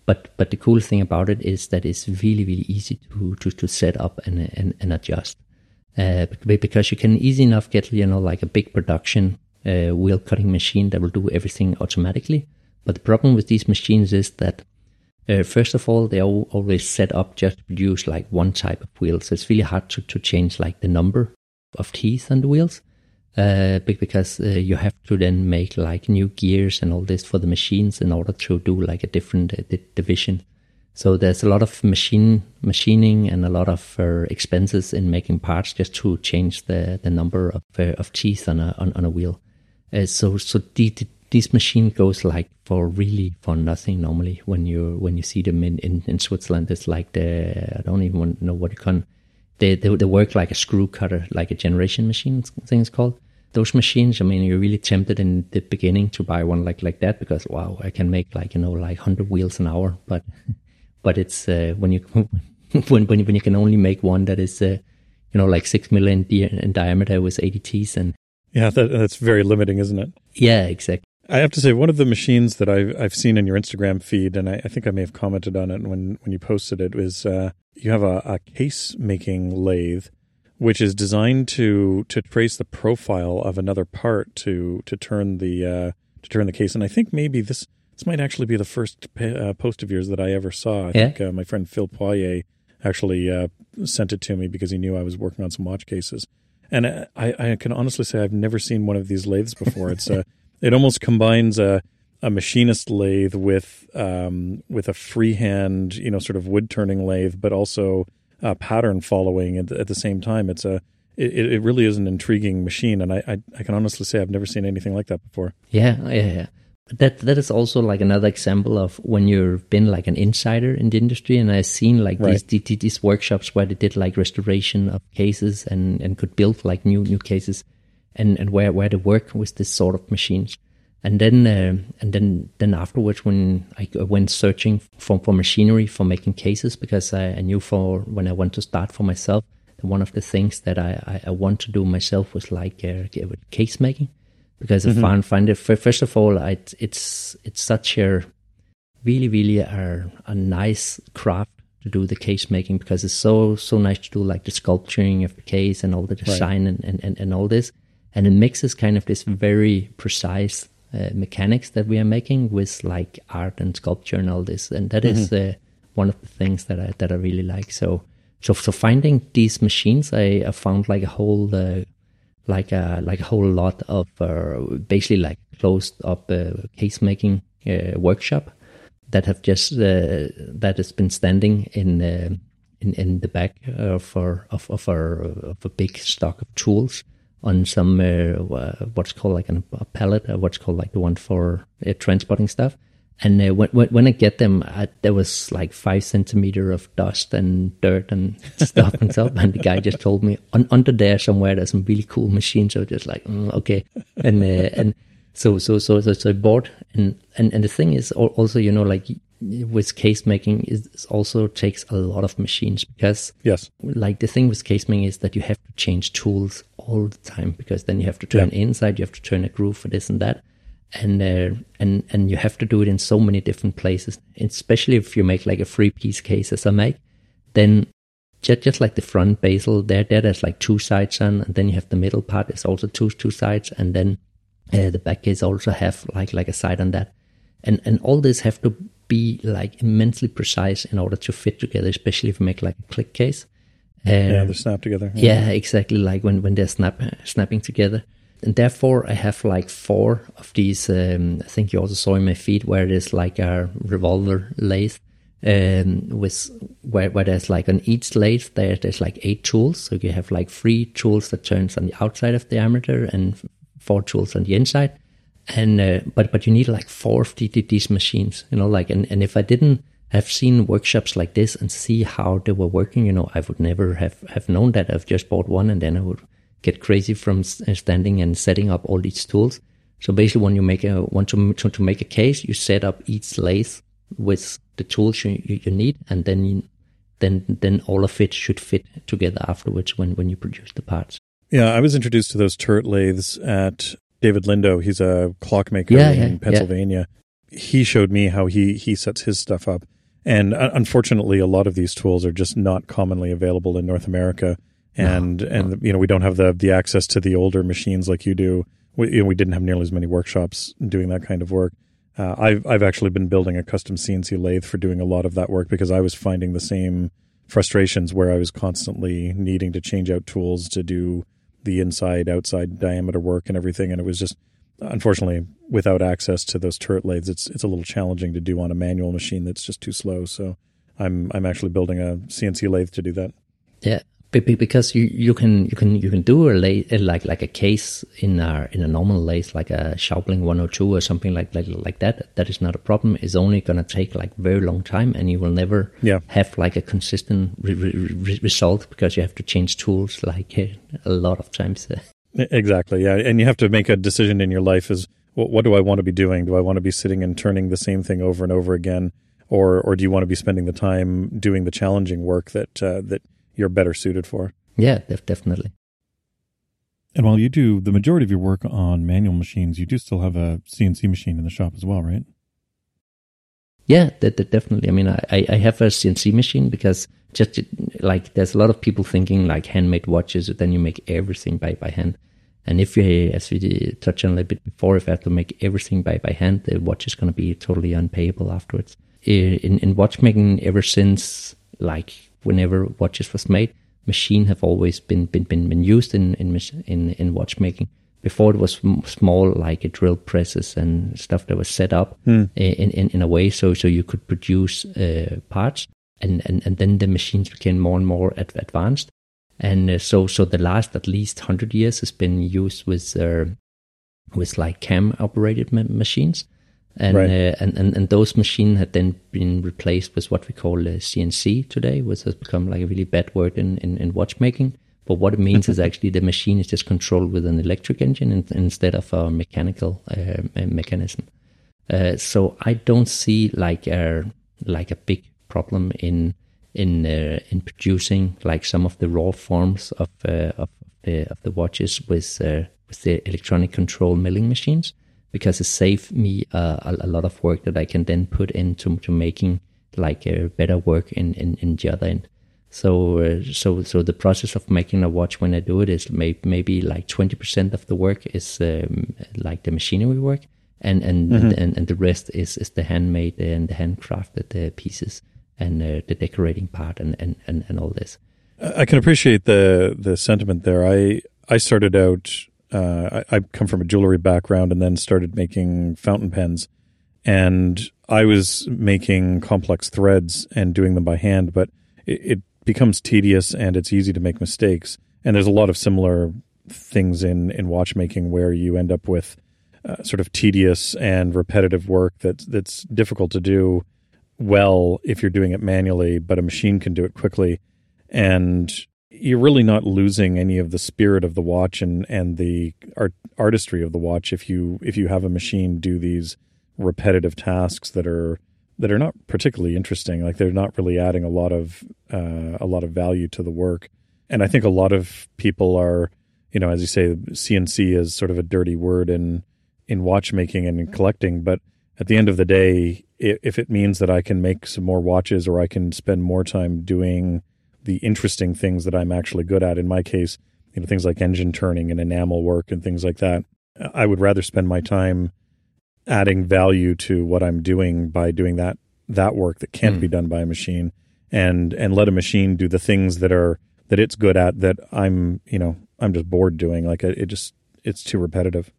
but but the cool thing about it is that it's really really easy to to, to set up and and, and adjust, uh, because you can easy enough get, you know, like a big production uh, wheel cutting machine that will do everything automatically. But the problem with these machines is that, uh, first of all, they are always set up just to produce like one type of wheel. So it's really hard to, to change like the number of teeth on the wheels, uh, because uh, you have to then make like new gears and all this for the machines in order to do like a different uh, division. So there's a lot of machine machining and a lot of uh, expenses in making parts just to change the, the number of uh, of teeth on a on, on a wheel. Uh, so so the, the This machine goes like for really for nothing normally when you when you see them in, in, in Switzerland. It's like the I don't even want to know what you can. They, they they work like a screw cutter, like a generation machine thing is called. Those machines, I mean, you're really tempted in the beginning to buy one like like that because wow, I can make like, you know, like one hundred wheels an hour. But but it's uh, when you when when when you can only make one that is uh, you know like six million in diameter with eighty teeth, and yeah, that, that's very limiting, isn't it? Yeah, exactly. I have to say, one of the machines that I've, I've seen in your Instagram feed, and I, I think I may have commented on it when, when you posted it, is uh, you have a, a case-making lathe, which is designed to to trace the profile of another part to to turn the uh, to turn the case. And I think maybe this this might actually be the first uh, post of yours that I ever saw. I yeah. think uh, my friend Phil Poirier actually uh, sent it to me because he knew I was working on some watch cases. And I, I can honestly say I've never seen one of these lathes before. It's a uh, It almost combines a, a machinist lathe with um, with a freehand, you know, sort of wood turning lathe, but also uh, pattern following at the, at the same time. It's a it, it really is an intriguing machine, and I, I I can honestly say I've never seen anything like that before. Yeah, yeah, yeah. That that is also like another example of when you've been like an insider in the industry, and I've seen like right. these these workshops where they did like restoration of cases and, and could build like new new cases. And, and where, where they work with this sort of machines, and then uh, and then then afterwards when I went searching for for machinery for making cases, because I, I knew for when I want to start for myself, one of the things that I, I, I want to do myself was like uh, case making, because mm-hmm. I found find it first of all I, it's it's such a really really a, a nice craft to do the case making, because it's so so nice to do like the sculpturing of the case and all the design right. and, and, and, and all this. And it mixes kind of this very precise uh, mechanics that we are making with like art and sculpture and all this, and that mm-hmm. is uh, one of the things that I that I really like. So, so, so finding these machines, I, I found like a whole, uh, like a like a whole lot of uh, basically like closed up uh, case making uh, workshop that have just uh, that has been standing in uh, in in the back of our, of of our of a big stock of tools. On some uh, what's called like an, a pallet, uh, what's called like the one for uh, transporting stuff, and uh, when when I get them, I, there was like five centimeter of dust and dirt and stuff and stuff. And the guy just told me on, under there somewhere there's some really cool machines. So just like mm, okay, and uh, and so so so so, so I bought, and, and and the thing is also, you know, like with case making is also takes a lot of machines, because yes, like the thing with case making is that you have to change tools all the time, because then you have to turn yeah. inside, you have to turn a groove for this and that, and uh, and and you have to do it in so many different places. Especially if you make like a three piece case, as I make, then just just like the front bezel, there there there's like two sides on, and then you have the middle part is also two two sides, and then uh, the back case also have like like a side on that, and and all this have to be like immensely precise in order to fit together, especially if you make like a click case. Um, yeah, they're snapped together. Yeah, yeah exactly. Like when, when they're snap, snapping together. And therefore, I have like four of these. Um, I think you also saw in my feed where it is like a revolver lathe, um, with where, where there's like on each lathe there there's like eight tools. So you have like three tools that turns on the outside of the diameter and four tools on the inside. And uh, but but you need like four of the, these machines, you know. Like and, and if I didn't have seen workshops like this and see how they were working, you know, I would never have have known that. I've just bought one, and then I would get crazy from standing and setting up all these tools. So basically, when you make a want to to, to make a case, you set up each lathe with the tools you, you, you need, and then you, then then all of it should fit together afterwards when when you produce the parts. Yeah, I was introduced to those turret lathes at David Lindo. He's a clockmaker yeah, yeah, in Pennsylvania. Yeah. He showed me how he, he sets his stuff up. And uh, unfortunately, a lot of these tools are just not commonly available in North America. And, no, and no. you know, we don't have the, the access to the older machines like you do. We, you know, we didn't have nearly as many workshops doing that kind of work. Uh, I've, I've actually been building a custom C N C lathe for doing a lot of that work because I was finding the same frustrations where I was constantly needing to change out tools to do the inside, outside diameter work and everything. And it was just, unfortunately, without access to those turret lathes, it's it's a little challenging to do on a manual machine that's just too slow. So I'm I'm actually building a C N C lathe to do that. Yeah, because you, you can you can you can do a lathe, like like a case in a in a normal lathe, like a Schaubling one oh two or something like like like that. That is not a problem. It's only gonna take like very long time, and you will never yeah. have like a consistent re- re- result because you have to change tools like a lot of times. Exactly, yeah. And you have to make a decision in your life is, well, what do I want to be doing? Do I want to be sitting and turning the same thing over and over again? Or or do you want to be spending the time doing the challenging work that uh, that you're better suited for? Yeah, def- definitely. And while you do the majority of your work on manual machines, you do still have a C N C machine in the shop as well, right? Yeah, that, that definitely. I mean, I, I have a C N C machine because just like there's a lot of people thinking like handmade watches, then you make everything by, by hand. And if you, as we touched on a little bit before, if I have to make everything by, by hand, the watch is going to be totally unpayable afterwards. In, in watchmaking, ever since like whenever watches was made, machine have always been been been, been used in, in in in watchmaking. Before it was small, like a drill presses and stuff that was set up mm. in, in, in a way so, so you could produce uh, parts. And, and, and then the machines became more and more ad- advanced. And uh, so so the last at least one hundred years has been used with uh, with like cam-operated ma- machines. And, right. uh, and, and and those machines had then been replaced with what we call uh, C N C today, which has become like a really bad word in, in, in watchmaking. But what it means is actually the machine is just controlled with an electric engine in, instead of a mechanical uh, mechanism. Uh, so I don't see like a like a big problem in in uh, in producing like some of the raw forms of uh, of, uh, of the watches with uh, with the electronic control milling machines, because it saved me uh, a, a lot of work that I can then put into to making like a better work in, in, in the other end. So, uh, so, so the process of making a watch when I do it is may- maybe like twenty percent of the work is um, like the machinery work, and and, mm-hmm. and and the rest is is the handmade and the handcrafted uh, pieces and uh, the decorating part and, and, and, and all this. I can appreciate the the sentiment there. I I started out. Uh, I, I come from a jewelry background, and then started making fountain pens, and I was making complex threads and doing them by hand, but it, it becomes tedious and it's easy to make mistakes. And there's a lot of similar things in, in watchmaking where you end up with uh, sort of tedious and repetitive work that, that's difficult to do well if you're doing it manually, but a machine can do it quickly. And you're really not losing any of the spirit of the watch and, and the art, artistry of the watch if you if you have a machine do these repetitive tasks that are that are not particularly interesting. Like, they're not really adding a lot of uh, a lot of value to the work. And I think a lot of people are, you know, as you say, C N C is sort of a dirty word in in watchmaking and in collecting. But at the end of the day, if it means that I can make some more watches or I can spend more time doing the interesting things that I'm actually good at, in my case, you know, things like engine turning and enamel work and things like that, I would rather spend my time adding value to what I'm doing by doing that that work that can't mm. be done by a machine, and and let a machine do the things that are that it's good at that I'm, you know, I'm just bored doing. Like, it just it's too repetitive.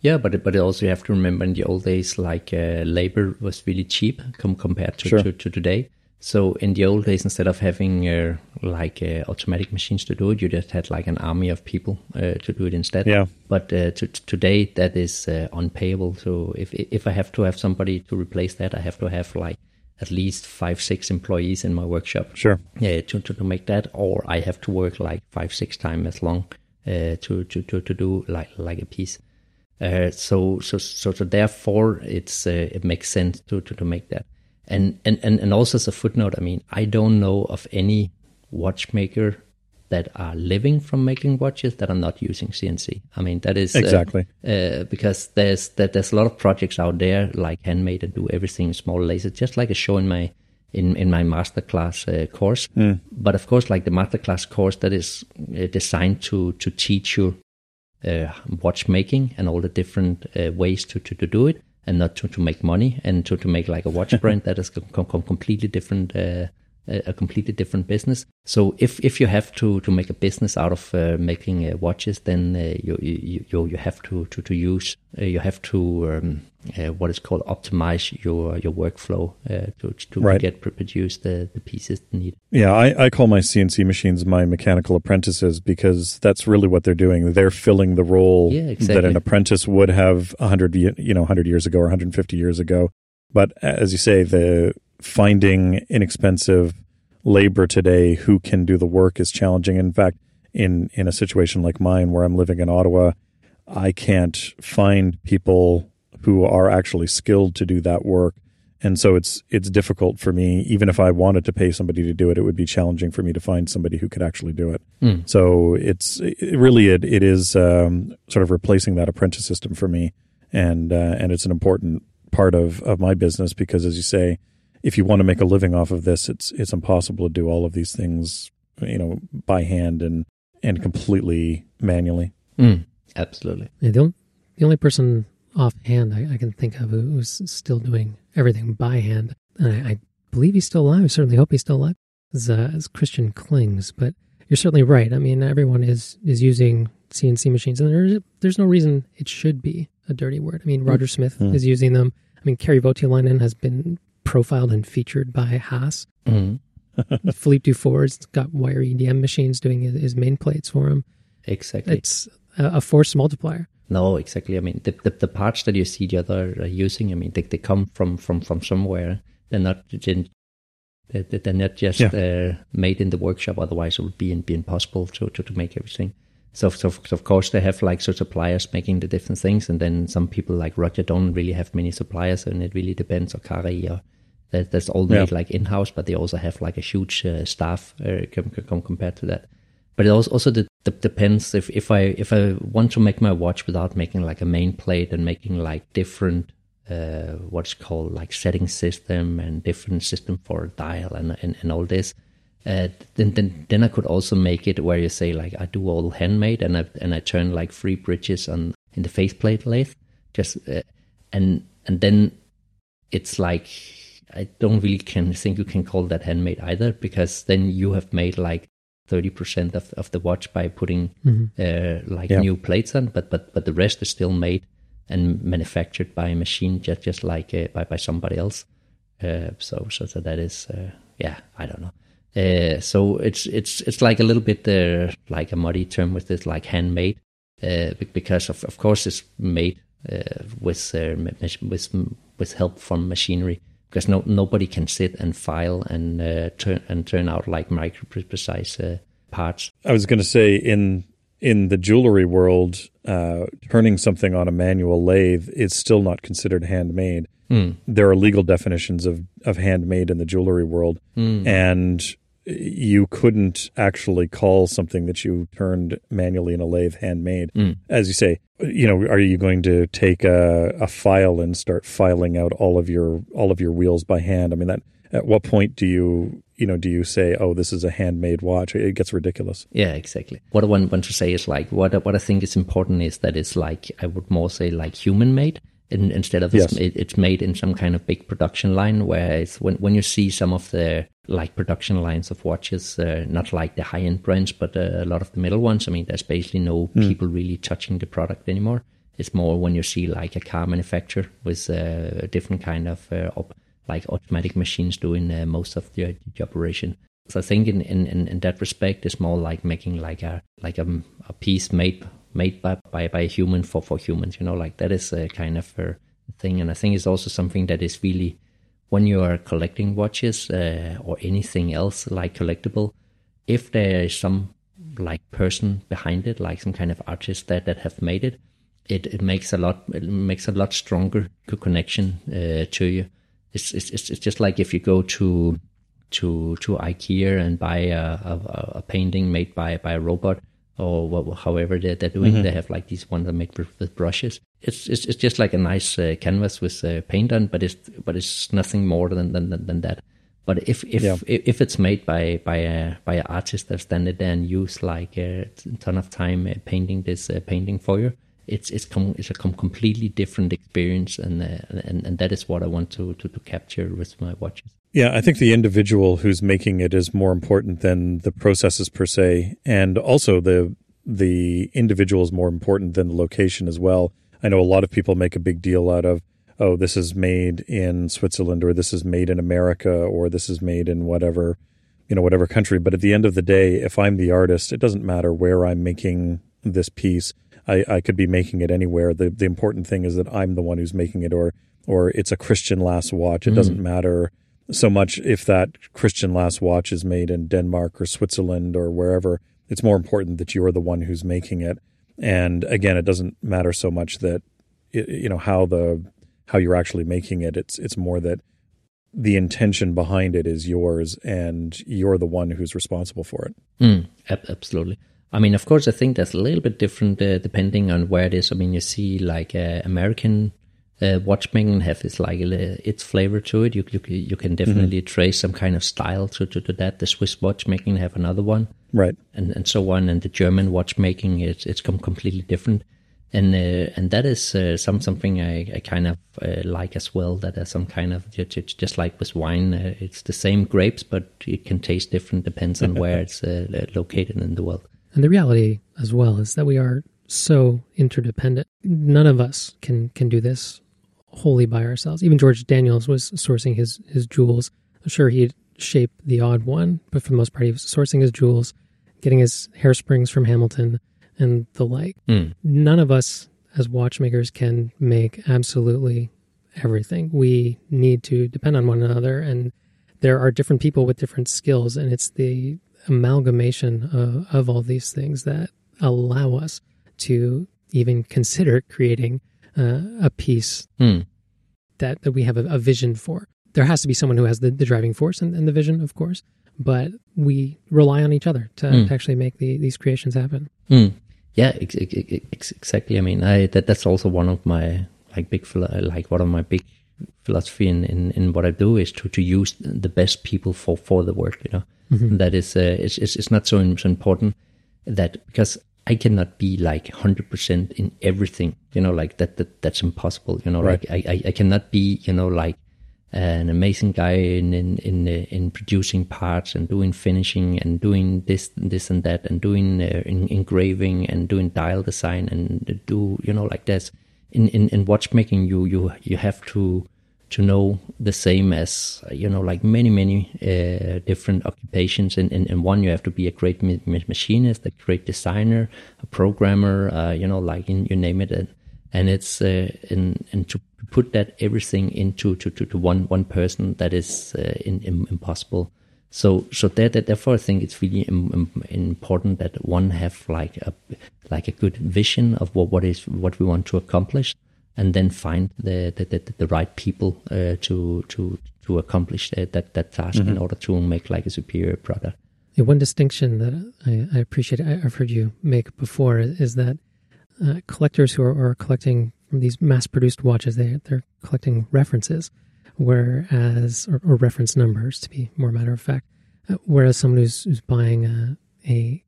Yeah, but but also you have to remember in the old days, like uh, labor was really cheap com- compared to, sure. to, to today. So in the old days, instead of having uh, like uh, automatic machines to do it, you just had like an army of people uh, to do it instead. Yeah. But uh, to, to today, that is uh, unpayable. So if if I have to have somebody to replace that, I have to have like at least five, six employees in my workshop. Sure. Yeah, to, to, to make that, or I have to work like five, six times as long uh, to, to, to, to do like like a piece. Uh, so, so so so therefore, it's uh, it makes sense to, to, to make that. And, and, and also as a footnote, I mean, I don't know of any watchmaker that are living from making watches that are not using C N C. I mean, that is... Exactly. Uh, uh, because there's that there's a lot of projects out there, like handmade and do everything, small laser, just like I show in my in, in my masterclass uh, course. Mm. But of course, like the masterclass course, that is uh, designed to, to teach you uh, watchmaking and all the different uh, ways to, to, to do it. And not to, to make money, and to, to make like a watch brand that is com- com- completely different, uh, a completely different business. So if, if you have to, to make a business out of uh, making uh, watches, then uh, you, you you you have to to, to use uh, you have to um, uh, what is called optimize your your workflow uh, to to right. get produce the, the pieces needed. Yeah, I, I call my C N C machines my mechanical apprentices, because that's really what they're doing. They're filling the role yeah, exactly. that an apprentice would have one hundred you know one hundred years ago or one hundred fifty years ago. But as you say, the finding inexpensive labor today who can do the work is challenging. In fact, in, in a situation like mine where I'm living in Ottawa, I can't find people who are actually skilled to do that work. And so it's it's difficult for me. Even if I wanted to pay somebody to do it, it would be challenging for me to find somebody who could actually do it. Mm. So it's it really, it, it is um, sort of replacing that apprentice system for me. And uh, and it's an important part of, of my business because, as you say, if you want to make a living off of this, it's it's impossible to do all of these things, you know, by hand and, and completely manually. Mm, absolutely. Yeah, the, only, the only person offhand I, I can think of who's still doing everything by hand, and I, I believe he's still alive, I certainly hope he's still alive, is, uh, is Christian Klings. But you're certainly right. I mean, everyone is, is using C N C machines, and there's, there's no reason it should be a dirty word. I mean, Roger Smith mm. is using them. I mean, Kari Voutilainen has been profiled and featured by Haas. Mm. Philippe Dufour's got wire E D M machines doing his, his main plates for him. Exactly. It's a, a force multiplier. No, exactly. I mean, the, the, the parts that you see the other are using, I mean, they, they come from, from, from somewhere. They're not they're, they're not just yeah. uh, made in the workshop. Otherwise, it would be, be impossible to, to, to make everything. So, so, so of course, they have like so suppliers making the different things, and then some people like Roger don't really have many suppliers, and it really depends. Or Kari, or that, that's all made yeah. like in house, but they also have like a huge uh, staff uh, com- com- compared to that. But it also, also de- de- depends if, if I if I want to make my watch without making like a main plate and making like different uh, what's called like setting system and different system for dial and and, and all this. Uh, then, then, then I could also make it where you say like I do all handmade and I and I turn like three bridges on in the faceplate lathe, just uh, and and then it's like I don't really can think you can call that handmade either, because then you have made like thirty percent of of the watch by putting mm-hmm. uh, like yeah. new plates on, but but but the rest is still made and manufactured by a machine, just just like uh, by by somebody else. Uh, so so so that is uh, yeah I don't know. Uh, so it's it's it's like a little bit uh, like a muddy term with this, like handmade, uh, because of of course it's made uh, with uh, with with help from machinery, because no nobody can sit and file and uh, turn and turn out like micro precise uh, parts. I was going to say in in the jewelry world, uh, turning something on a manual lathe is still not considered handmade. Mm. There are legal definitions of of handmade in the jewelry world, mm. and you couldn't actually call something that you turned manually in a lathe handmade. Mm. As you say, you know, are you going to take a, a file and start filing out all of your all of your wheels by hand? I mean, that at what point do you you know do you say, oh, this is a handmade watch? It gets ridiculous. Yeah, exactly. What I want, want to say is like what what I think is important is that it's like I would more say like human made. in, instead of yes. it's, it's made in some kind of big production line. Whereas when when you see some of the like production lines of watches, uh, not like the high end brands, but uh, a lot of the middle ones. I mean, there's basically no mm. people really touching the product anymore. It's more when you see like a car manufacturer with uh, a different kind of uh, op- like automatic machines doing uh, most of the, the operation. So I think in, in, in that respect, it's more like making like a like a, a piece made made by, by, by a human for, for humans, you know, like that is a kind of a thing. And I think it's also something that is really, when you are collecting watches uh, or anything else like collectible, if there is some like person behind it, like some kind of artist that, that have made it, It, it makes a lot it makes a lot stronger connection uh, to you. It's, it's it's just like if you go to to to IKEA and buy a, a, a painting made by, by a robot or what, however they're, they're doing. Mm-hmm. They have like these ones that are made with, with brushes. It's, it's it's just like a nice uh, canvas with uh, paint on, but it's but it's nothing more than than, than that. But if if, yeah. if if it's made by by a by an artist that's standing there and used like a ton of time painting this uh, painting for you. It's it's com- it's a com- completely different experience, and, uh, and and that is what I want to, to, to capture with my watches. Yeah, I think the individual who's making it is more important than the processes per se, and also the the individual is more important than the location as well. I know a lot of people make a big deal out of, oh, this is made in Switzerland, or this is made in America, or this is made in whatever, you know, whatever country. But at the end of the day, if I'm the artist, it doesn't matter where I'm making this piece. I, I could be making it anywhere. The the important thing is that I'm the one who's making it, or or it's a Christian Lass watch. It mm. doesn't matter so much if that Christian Lass watch is made in Denmark or Switzerland or wherever. It's more important that you're the one who's making it. And again, it doesn't matter so much that it, you know how the how you're actually making it. It's it's more that the intention behind it is yours, and you're the one who's responsible for it. Mm, absolutely. I mean, of course, I think that's a little bit different uh, depending on where it is. I mean, you see like uh, American uh, watchmaking have its like uh, its flavor to it. You you, you can definitely mm-hmm. trace some kind of style to, to, to that. The Swiss watchmaking have another one, right, and and so on. And the German watchmaking it's it's com- completely different, and uh, and that is uh, some something I, I kind of uh, like as well. That there's some kind of just like with wine, uh, it's the same grapes, but it can taste different depends on where it's uh, located in the world. And the reality as well is that we are so interdependent. None of us can, can do this wholly by ourselves. Even George Daniels was sourcing his, his jewels. I'm sure he'd shape the odd one, but for the most part, he was sourcing his jewels, getting his hair springs from Hamilton and the like. Mm. None of us as watchmakers can make absolutely everything. We need to depend on one another, and there are different people with different skills, and it's the amalgamation of, of all these things that allow us to even consider creating uh, a piece mm. that, that we have a, a vision for. There has to be someone who has the, the driving force and, and the vision, of course, but we rely on each other to, mm. to actually make the, these creations happen. Mm. Yeah, ex- ex- exactly. I mean, I, that that's also one of my like big like one of my big philosophy in, in, in what I do is to, to use the best people for, for the work, you know. Mm-hmm. That is, uh, it's, it's it's not so important that because I cannot be like one hundred percent in everything, you know, like that, that that's impossible, you know, right. Like I, I, I cannot be, you know, like an amazing guy in in in, in producing parts and doing finishing and doing this this and that and doing uh, in, engraving and doing dial design and do, you know, like this. In, in, in watchmaking, you you you have to to know the same as, you know, like many, many uh, different occupations. And in, in, in one, you have to be a great ma- machinist, a great designer, a programmer, uh, you know, like in, you name it. And, and it's, uh, in, and to put that everything into to, to, to one, one person, that is uh, in, in, impossible. So, so that, that therefore I think it's really im, im, important that one have like a, like a good vision of what, what is, what we want to accomplish. And then find the the, the, the right people uh, to to to accomplish that that, that task mm-hmm. in order to make like a superior product. Yeah, one distinction that I, I appreciate I've heard you make before is that uh, collectors who are, are collecting from these mass-produced watches, they they're collecting references, whereas or, or reference numbers to be more matter of fact, uh, whereas someone who's, who's buying a a,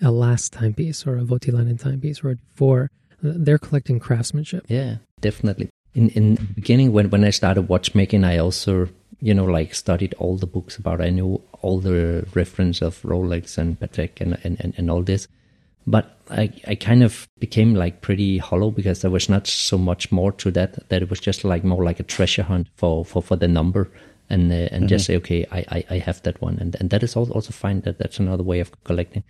a Lass timepiece or a Voutilainen timepiece or a Dufour, they're collecting craftsmanship. Yeah, definitely. In in the beginning, when, when I started watchmaking, I also, you know, like studied all the books about it. I knew all the reference of Rolex and Patek and, and, and, and all this. But I, I kind of became like pretty hollow because there was not so much more to that, that it was just like more like a treasure hunt for, for, for the number and uh, and mm-hmm. just say, okay, I, I, I have that one. And and that is also fine. That that's another way of collecting.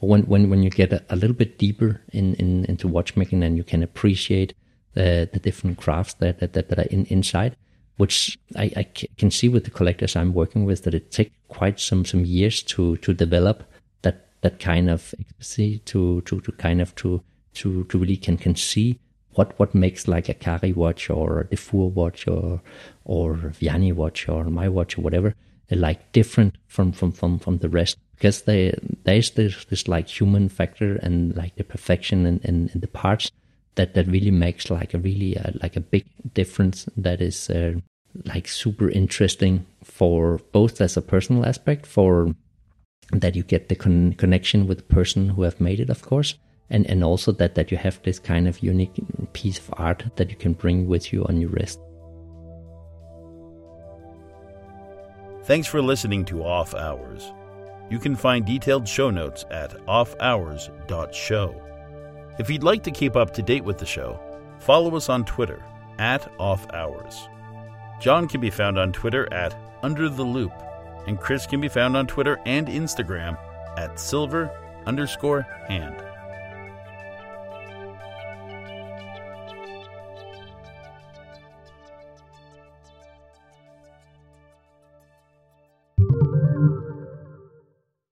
But when, when, when you get a, a little bit deeper in, in into watchmaking and you can appreciate the, the different crafts that, that, that, that are in, inside, which I, I can see with the collectors I'm working with that it takes quite some, some years to, to develop that, that kind of ecstasy to, to, to kind of to, to, to really can, can see what, what makes like a Kari watch or a Dufour watch or, or Vianney watch or my watch or whatever, like different from, from, from, from the rest, because they, there's this, this like human factor and like the perfection and, and, and the parts that, that really makes like a really uh, like a big difference that is uh, like super interesting for both as a personal aspect for that you get the con- connection with the person who have made it, of course, and, and also that, that you have this kind of unique piece of art that you can bring with you on your wrist. Thanks for listening to Off Hours. You can find detailed show notes at off hours dot show. If you'd like to keep up to date with the show, follow us on Twitter, at OffHours. John can be found on Twitter at Under the Loop, and Chris can be found on Twitter and Instagram at Silver underscore Hand.